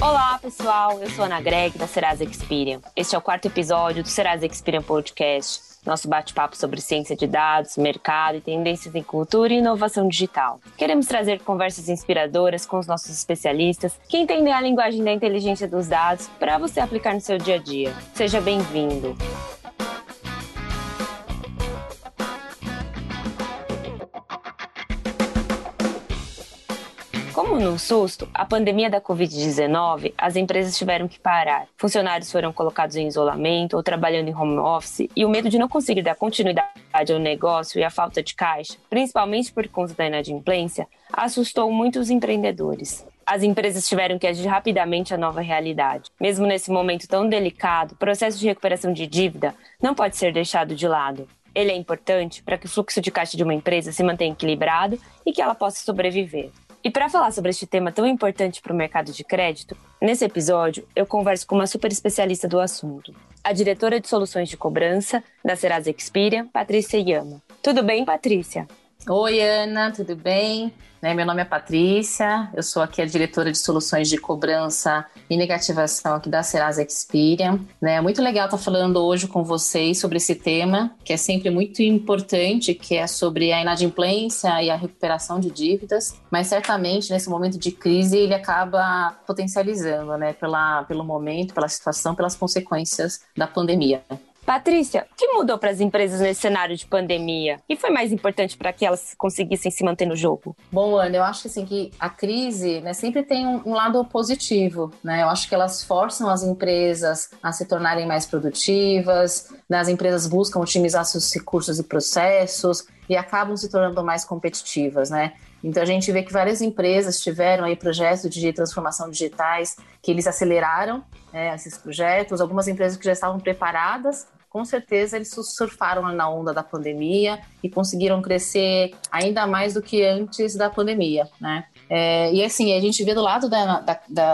Olá, pessoal. Eu sou Ana Greg, da Serasa Experian. Este é o 4º episódio do Serasa Experian Podcast, nosso bate-papo sobre ciência de dados, mercado e tendências em cultura e inovação digital. Queremos trazer conversas inspiradoras com os nossos especialistas que entendem a linguagem da inteligência dos dados para você aplicar no seu dia a dia. Seja bem-vindo! Como num susto, a pandemia da Covid-19, as empresas tiveram que parar. Funcionários foram colocados em isolamento ou trabalhando em home office e o medo de não conseguir dar continuidade ao negócio e a falta de caixa, principalmente por conta da inadimplência, assustou muitos empreendedores. As empresas tiveram que agir rapidamente à nova realidade. Mesmo nesse momento tão delicado, o processo de recuperação de dívida não pode ser deixado de lado. Ele é importante para que o fluxo de caixa de uma empresa se mantenha equilibrado e que ela possa sobreviver. E para falar sobre este tema tão importante para o mercado de crédito, nesse episódio eu converso com uma super especialista do assunto, a diretora de soluções de cobrança da Serasa Experian, Patrícia Yama. Tudo bem, Patrícia? Oi, Ana, tudo bem? Meu nome é Patrícia, eu sou aqui a diretora de soluções de cobrança e negativação aqui da Serasa Experian. É muito legal estar falando hoje com vocês sobre esse tema, que é sempre muito importante, que é sobre a inadimplência e a recuperação de dívidas, mas certamente nesse momento de crise ele acaba potencializando, pelo momento, pela situação, pelas consequências da pandemia. Patrícia, o que mudou para as empresas nesse cenário de pandemia? E foi mais importante para que elas conseguissem se manter no jogo? Bom, Ana, eu acho que a crise sempre tem um lado positivo. Eu acho que elas forçam as empresas a se tornarem mais produtivas, as empresas buscam otimizar seus recursos e processos e acabam se tornando mais competitivas, Então, a gente vê que várias empresas tiveram aí projetos de transformação digitais que eles aceleraram esses projetos. Algumas empresas que já estavam preparadas, com certeza, eles surfaram na onda da pandemia e conseguiram crescer ainda mais do que antes da pandemia, a gente vê do lado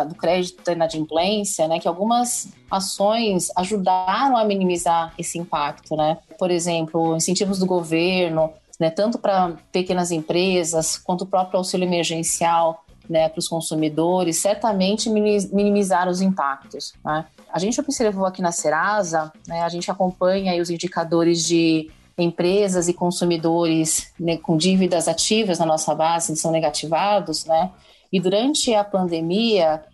do crédito da inadimplência, que algumas ações ajudaram a minimizar esse impacto, Por exemplo, incentivos do governo, tanto para pequenas empresas quanto o próprio auxílio emergencial para os consumidores, certamente minimizar os impactos. A gente observou aqui na Serasa, a gente acompanha aí os indicadores de empresas e consumidores com dívidas ativas na nossa base, que são negativados, E durante a pandemia,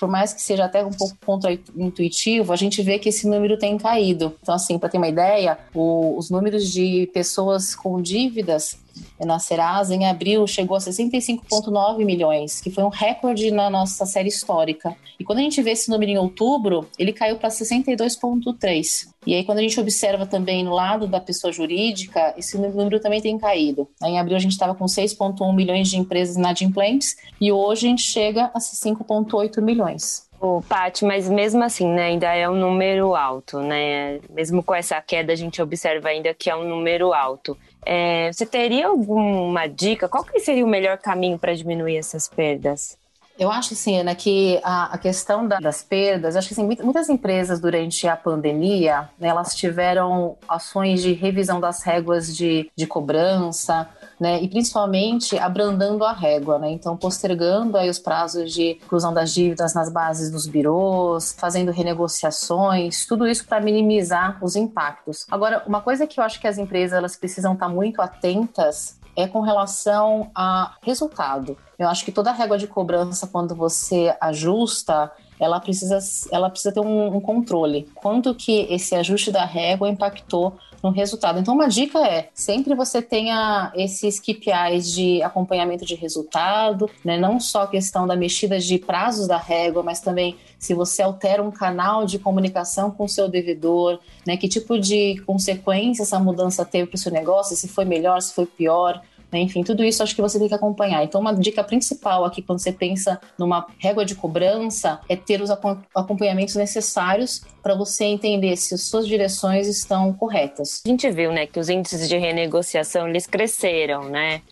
por mais que seja até um pouco contraintuitivo, a gente vê que esse número tem caído. Então, para ter uma ideia, os números de pessoas com dívidas na Serasa, em abril, chegou a 65,9 milhões, que foi um recorde na nossa série histórica. E quando a gente vê esse número em outubro, ele caiu para 62,3. E aí, quando a gente observa também no lado da pessoa jurídica, esse número também tem caído. Em abril, a gente estava com 6,1 milhões de empresas inadimplentes e hoje a gente chega a 5,8 milhões. Paty, mas mesmo assim, ainda é um número alto, Mesmo com essa queda, a gente observa ainda que é um número alto. Você teria alguma dica? Qual que seria o melhor caminho para diminuir essas perdas? Eu acho, Ana, que a questão das perdas, acho que muitas empresas durante a pandemia, elas tiveram ações de revisão das regras de cobrança, e principalmente abrandando a régua, Então, postergando aí os prazos de inclusão das dívidas nas bases dos birôs, fazendo renegociações, tudo isso para minimizar os impactos. Agora, uma coisa que eu acho que as empresas elas precisam estar muito atentas é com relação a resultado. Eu acho que toda a régua de cobrança, quando você ajusta, ela precisa ter um controle. Quanto que esse ajuste da régua impactou no resultado? Então, uma dica é, sempre você tenha esses KPIs de acompanhamento de resultado, Não só a questão da mexida de prazos da régua, mas também se você altera um canal de comunicação com o seu devedor, Que tipo de consequência essa mudança teve para o seu negócio, se foi melhor, se foi pior. Enfim, tudo isso acho que você tem que acompanhar. Então, uma dica principal aqui, quando você pensa numa régua de cobrança, é ter os acompanhamentos necessários para você entender se as suas direções estão corretas. A gente viu, que os índices de renegociação, eles cresceram,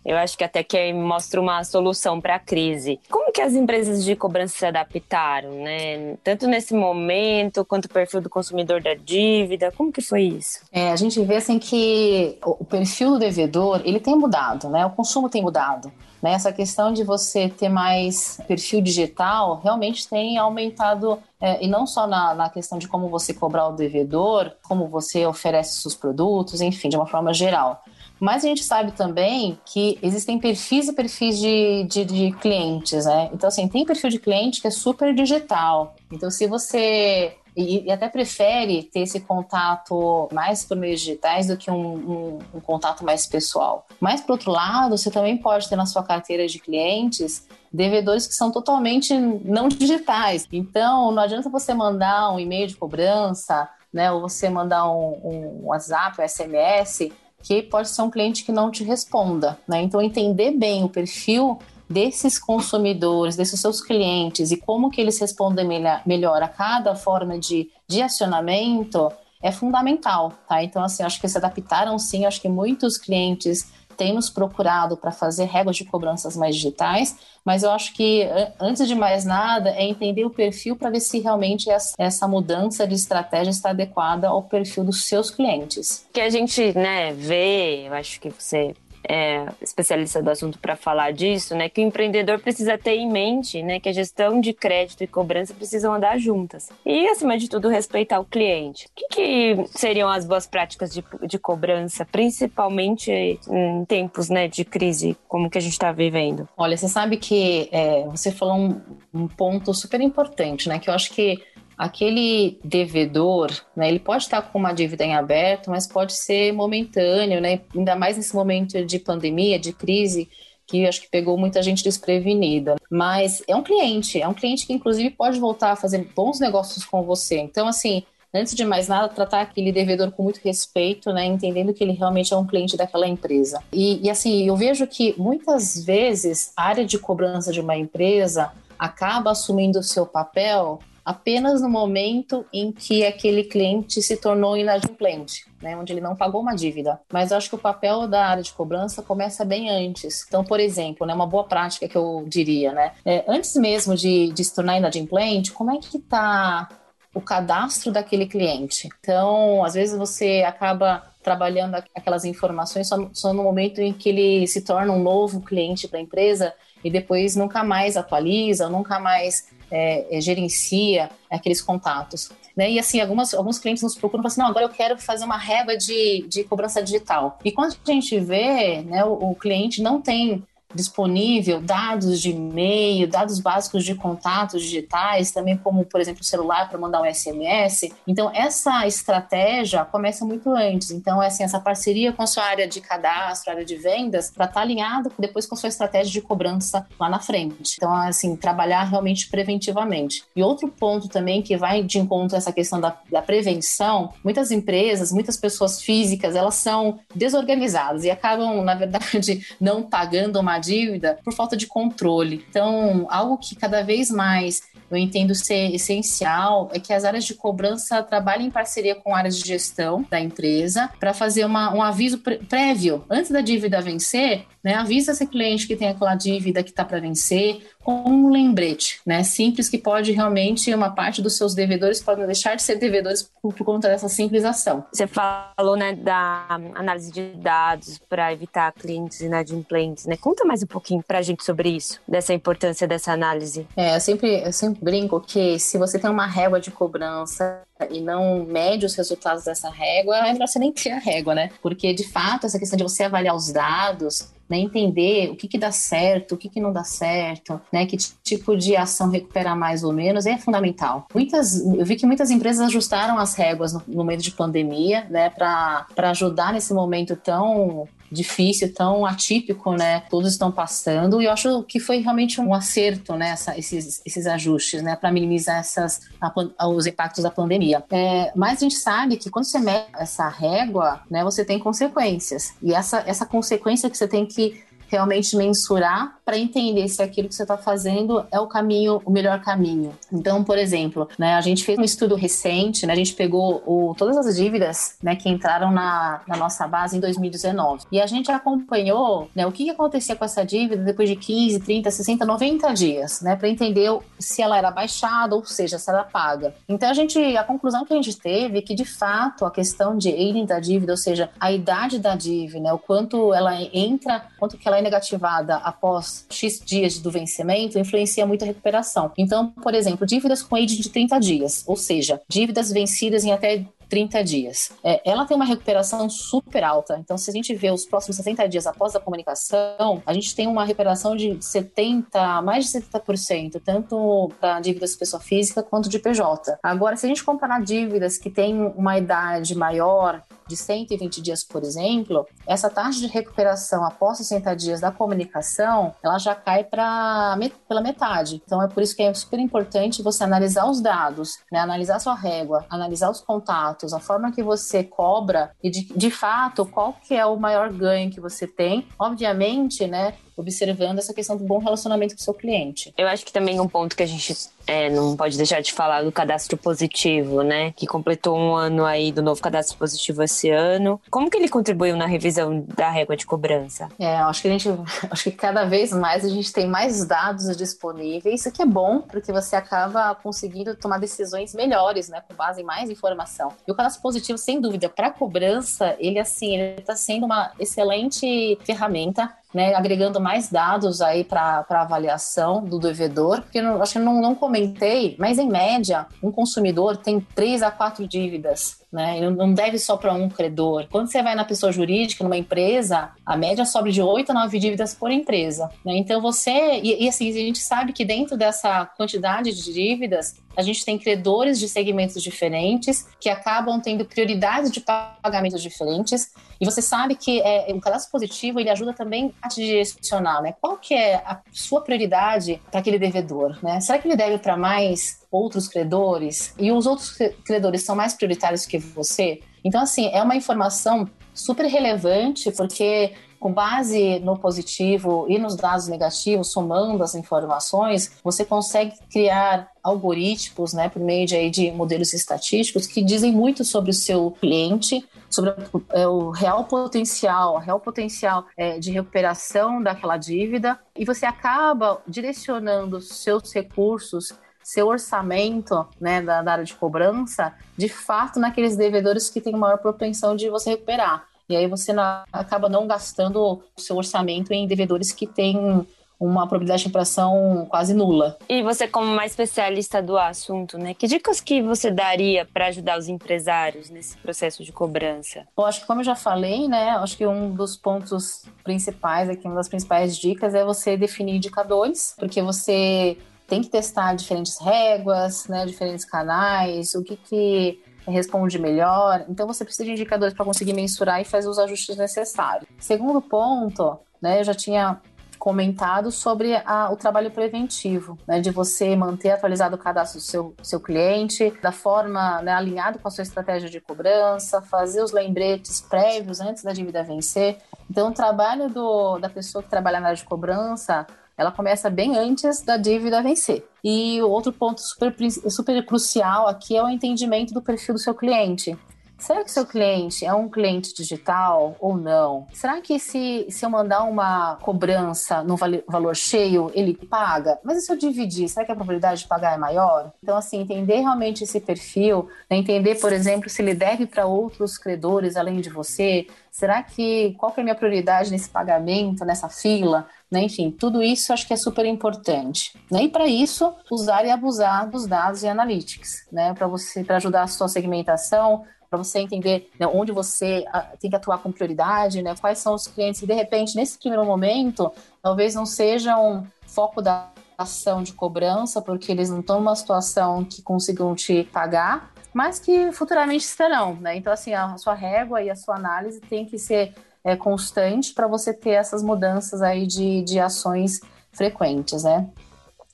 Eu acho que até que mostra uma solução para a crise. Como que as empresas de cobrança se adaptaram, né? Tanto nesse momento, quanto o perfil do consumidor da dívida, como que foi isso? A gente vê assim que o perfil do devedor, ele tem mudado, né? O consumo tem mudado, né? Essa questão de você ter mais perfil digital realmente tem aumentado, e não só na questão de como você cobrar o devedor, como você oferece seus produtos, enfim, de uma forma geral. Mas a gente sabe também que existem perfis e perfis de clientes, né? Então, assim, tem perfil de cliente que é super digital. Então, se você... E até prefere ter esse contato mais por meios digitais do que um contato mais pessoal. Mas, por outro lado, você também pode ter na sua carteira de clientes devedores que são totalmente não digitais. Então, não adianta você mandar um e-mail de cobrança, né? Ou você mandar um WhatsApp, um SMS... que pode ser um cliente que não te responda, né? Então, entender bem o perfil desses consumidores, desses seus clientes e como que eles respondem melhor a cada forma de acionamento é fundamental, tá? Então, assim, acho que se adaptaram sim, acho que muitos clientes têm nos procurado para fazer regras de cobranças mais digitais, mas eu acho que, antes de mais nada, é entender o perfil para ver se realmente essa mudança de estratégia está adequada ao perfil dos seus clientes. Que a gente, né, vê, eu acho que você é especialista do assunto para falar disso, né, que o empreendedor precisa ter em mente, né, que a gestão de crédito e cobrança precisam andar juntas. E, acima de tudo, respeitar o cliente. O que seriam as boas práticas de cobrança, principalmente em tempos, né, de crise, como que a gente está vivendo? Olha, você sabe que você falou um ponto super importante, né, que eu acho que aquele devedor, né, ele pode estar com uma dívida em aberto, mas pode ser momentâneo, né, ainda mais nesse momento de pandemia, de crise, que acho que pegou muita gente desprevenida. Mas é um cliente que inclusive pode voltar a fazer bons negócios com você. Então, assim, antes de mais nada, tratar aquele devedor com muito respeito, né, entendendo que ele realmente é um cliente daquela empresa. E assim, eu vejo que muitas vezes a área de cobrança de uma empresa acaba assumindo o seu papel apenas no momento em que aquele cliente se tornou inadimplente, né, onde ele não pagou uma dívida. Mas eu acho que o papel da área de cobrança começa bem antes. Então, por exemplo, né, uma boa prática que eu diria, né, antes mesmo de se tornar inadimplente, como é que está o cadastro daquele cliente? Então, às vezes você acaba trabalhando aquelas informações só no momento em que ele se torna um novo cliente para a empresa e depois nunca mais atualiza, nunca mais gerencia aqueles contatos, né? E assim, alguns clientes nos procuram e falam assim, não, agora eu quero fazer uma régua de cobrança digital. E quando a gente vê, né, o cliente não tem disponível dados de e-mail, dados básicos de contatos digitais, também como, por exemplo, o celular para mandar um SMS. Então, essa estratégia começa muito antes. Então, é assim, essa parceria com a sua área de cadastro, área de vendas, para estar alinhado depois com a sua estratégia de cobrança lá na frente. Então, assim, trabalhar realmente preventivamente. E outro ponto também que vai de encontro a essa questão da prevenção, muitas empresas, muitas pessoas físicas, elas são desorganizadas e acabam, na verdade, não pagando uma dívida por falta de controle. Então, algo que cada vez mais eu entendo ser essencial é que as áreas de cobrança trabalhem em parceria com áreas de gestão da empresa para fazer um aviso prévio. Antes da dívida vencer, né, avisa esse cliente que tem aquela dívida que está para vencer com um lembrete, né, simples, que pode realmente, uma parte dos seus devedores podem deixar de ser devedores por conta dessa simples ação. Você falou, né, da análise de dados para evitar clientes inadimplentes, né? Conta mais um pouquinho pra gente sobre isso, dessa importância dessa análise. Eu sempre brinco que se você tem uma régua de cobrança e não mede os resultados dessa régua, é melhor você nem ter a régua, né? Porque, de fato, essa questão de você avaliar os dados, né, entender o que dá certo, o que não dá certo, né, que tipo de ação recuperar mais ou menos, é fundamental. Eu vi que muitas empresas ajustaram as réguas no momento de pandemia, né, para ajudar nesse momento tão difícil, tão atípico, né, todos estão passando, e eu acho que foi realmente um acerto, né, esses ajustes, né, para minimizar os impactos da pandemia. Mas a gente sabe que quando você mede essa régua, né, você tem consequências, e essa consequência que você tem que realmente mensurar para entender se aquilo que você está fazendo é o caminho, o melhor caminho. Então, por exemplo, né, a gente fez um estudo recente, né, a gente pegou todas as dívidas, né, que entraram na nossa base em 2019 e a gente acompanhou, né, o que acontecia com essa dívida depois de 15, 30, 60, 90 dias, né, para entender se ela era baixada, ou seja, se ela paga. Então, a conclusão que a gente teve é que, de fato, a questão de aging da dívida, ou seja, a idade da dívida, né, o quanto ela entra, quanto que ela é negativada após X dias do vencimento, influencia muito a recuperação. Então, por exemplo, dívidas com aging de 30 dias, ou seja, dívidas vencidas em até 30 dias. Ela tem uma recuperação super alta. Então, se a gente vê os próximos 60 dias após a comunicação, a gente tem uma recuperação de 70%, mais de 70%, tanto para dívidas de pessoa física quanto de PJ. Agora, se a gente comparar dívidas que têm uma idade maior, de 120 dias, por exemplo, essa taxa de recuperação após 60 dias da comunicação, ela já cai pela metade. Então, é por isso que é super importante você analisar os dados, né? Analisar sua régua, analisar os contatos, a forma que você cobra e, de fato, qual que é o maior ganho que você tem. Obviamente, né, observando essa questão do bom relacionamento com o seu cliente. Eu acho que também um ponto que a gente não pode deixar de falar do cadastro positivo, né? Que completou um ano aí do novo cadastro positivo esse ano. Como que ele contribuiu na revisão da régua de cobrança? Acho que cada vez mais a gente tem mais dados disponíveis, o que é bom, porque você acaba conseguindo tomar decisões melhores, né? Com base em mais informação. E o cadastro positivo, sem dúvida, para cobrança, ele está sendo uma excelente ferramenta, né, agregando mais dados aí para avaliação do devedor, porque acho que não comentei, mas em média, um consumidor tem 3 a 4 dívidas, né? Ele não deve só para um credor. Quando você vai na pessoa jurídica, numa empresa, a média sobe de 8 a 9 dívidas por empresa, né? Então assim, a gente sabe que dentro dessa quantidade de dívidas, a gente tem credores de segmentos diferentes que acabam tendo prioridades de pagamentos diferentes, e você sabe que o cadastro positivo, ele ajuda também a te direcionar, né? Qual que é a sua prioridade para aquele devedor, né? Será que ele deve para mais outros credores? E os outros credores são mais prioritários que você? Então, assim, é uma informação super relevante, porque com base no positivo e nos dados negativos, somando as informações, você consegue criar algoritmos, né, por meio de modelos estatísticos que dizem muito sobre o seu cliente, sobre o real potencial de recuperação daquela dívida, e você acaba direcionando seus recursos, seu orçamento, né, da área de cobrança, de fato naqueles devedores que têm maior propensão de você recuperar. E aí você acaba não gastando o seu orçamento em devedores que têm uma probabilidade de recuperação quase nula. E você, como mais especialista do assunto, né, que dicas que você daria para ajudar os empresários nesse processo de cobrança? Bom, acho que, como eu já falei, né, acho que um dos pontos principais aqui, uma das principais dicas é você definir indicadores, porque você tem que testar diferentes réguas, né, diferentes canais, o que responde melhor. Então, você precisa de indicadores para conseguir mensurar e fazer os ajustes necessários. Segundo ponto, né, eu já tinha comentado sobre o trabalho preventivo, né, de você manter atualizado o cadastro do seu cliente, da forma, né, alinhado com a sua estratégia de cobrança, fazer os lembretes prévios antes da dívida vencer. Então, o trabalho da pessoa que trabalha na área de cobrança, ela começa bem antes da dívida vencer. E o outro ponto super crucial aqui é o entendimento do perfil do seu cliente. Será que seu cliente é um cliente digital ou não? Será que se eu mandar uma cobrança no valor cheio, ele paga? Mas e se eu dividir, será que a probabilidade de pagar é maior? Então, assim, entender realmente esse perfil, né? Entender, por exemplo, se ele deve para outros credores além de você. Será que, qual que é a minha prioridade nesse pagamento, nessa fila? Né? Enfim, tudo isso acho que é super importante, né? E para isso, usar e abusar dos dados e analytics, né? Para ajudar a sua segmentação, para você entender, né, onde você tem que atuar com prioridade, né, quais são os clientes que, de repente, nesse primeiro momento, talvez não sejam foco da ação de cobrança, porque eles não estão numa situação que consigam te pagar, mas que futuramente estarão, né? Então, assim, a sua régua e a sua análise tem que ser constante para você ter essas mudanças aí de ações frequentes, né?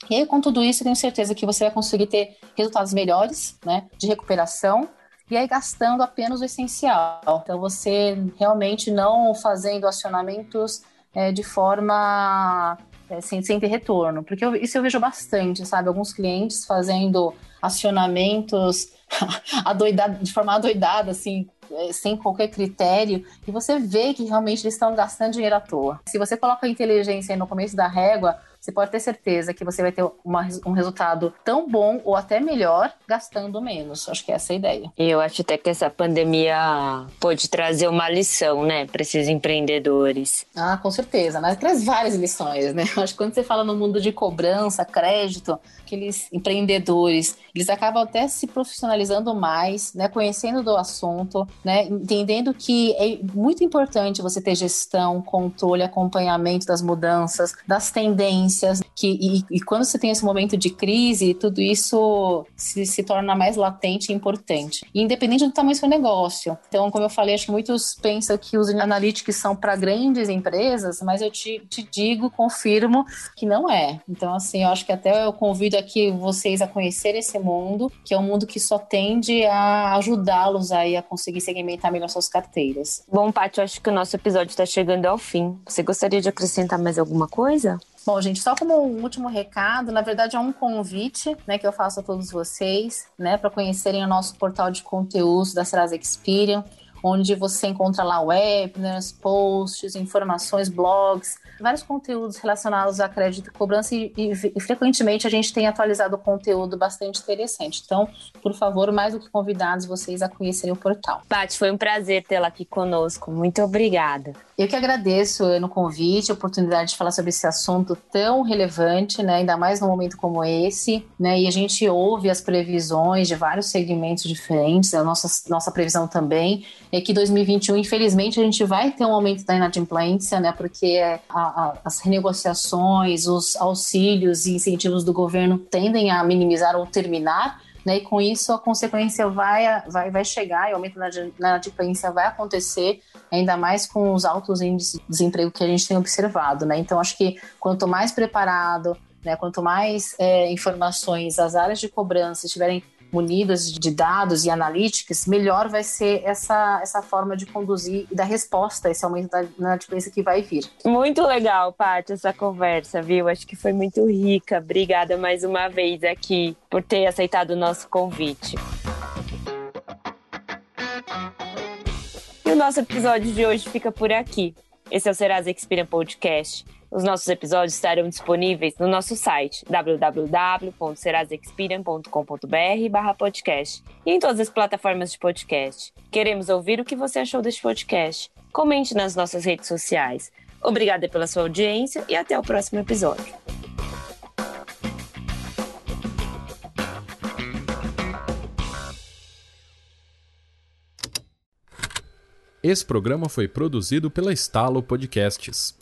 E aí, com tudo isso, eu tenho certeza que você vai conseguir ter resultados melhores, né, de recuperação, e aí gastando apenas o essencial. Então, você realmente não fazendo acionamentos de forma sem ter retorno, porque isso eu vejo bastante, sabe? Alguns clientes fazendo acionamentos de forma adoidada, assim, sem qualquer critério, e você vê que realmente eles estão gastando dinheiro à toa. Se você coloca a inteligência aí no começo da régua, você pode ter certeza que você vai ter um resultado tão bom ou até melhor gastando menos. Acho que essa é a ideia. E eu acho até que essa pandemia pode trazer uma lição, né, para esses empreendedores. Ah, com certeza, né? Traz várias lições, né? Acho que quando você fala no mundo de cobrança, crédito, aqueles empreendedores, eles acabam até se profissionalizando mais, né, conhecendo do assunto, né, entendendo que é muito importante você ter gestão, controle, acompanhamento das mudanças, das tendências, e quando você tem esse momento de crise, tudo isso se torna mais latente e importante. E independente do tamanho do seu negócio. Então, como eu falei, acho que muitos pensam que os analytics são para grandes empresas, mas eu te digo, confirmo que não é. Então, assim, eu acho que até eu convido aqui vocês a conhecer esse mundo, que é um mundo que só tende a ajudá-los aí a conseguir segmentar melhor suas carteiras. Bom, Paty, eu acho que o nosso episódio está chegando ao fim. Você gostaria de acrescentar mais alguma coisa? Bom, gente, só como um último recado, na verdade é um convite, né, que eu faço a todos vocês, né, para conhecerem o nosso portal de conteúdos da Serasa Experian, onde você encontra lá webinars, posts, informações, blogs, vários conteúdos relacionados a crédito e cobrança e frequentemente a gente tem atualizado conteúdo bastante interessante. Então, por favor, mais do que convidados, vocês a conhecerem o portal. Paty, foi um prazer tê-la aqui conosco. Muito obrigada. Eu que agradeço no convite, a oportunidade de falar sobre esse assunto tão relevante, né, ainda mais num momento como esse, né, e a gente ouve as previsões de vários segmentos diferentes, a nossa previsão também é que 2021, infelizmente, a gente vai ter um aumento da inadimplência, né, porque as renegociações, os auxílios e incentivos do governo tendem a minimizar ou terminar, né, e com isso a consequência vai chegar e o aumento da inadimplência vai acontecer, ainda mais com os altos índices de desemprego que a gente tem observado, né? Então acho que quanto mais preparado, né, quanto mais informações as áreas de cobrança estiverem munidas de dados e analytics, melhor vai ser essa forma de conduzir e dar resposta a esse aumento na diferença que vai vir. Muito legal, Paty, essa conversa, viu? Acho que foi muito rica. Obrigada mais uma vez aqui por ter aceitado o nosso convite. E o nosso episódio de hoje fica por aqui. Esse é o Serasa Experian Podcast. Os nossos episódios estarão disponíveis no nosso site www.serasaexperian.com.br/podcast e em todas as plataformas de podcast. Queremos ouvir o que você achou deste podcast. Comente nas nossas redes sociais. Obrigada pela sua audiência e até o próximo episódio. Esse programa foi produzido pela Stalo Podcasts.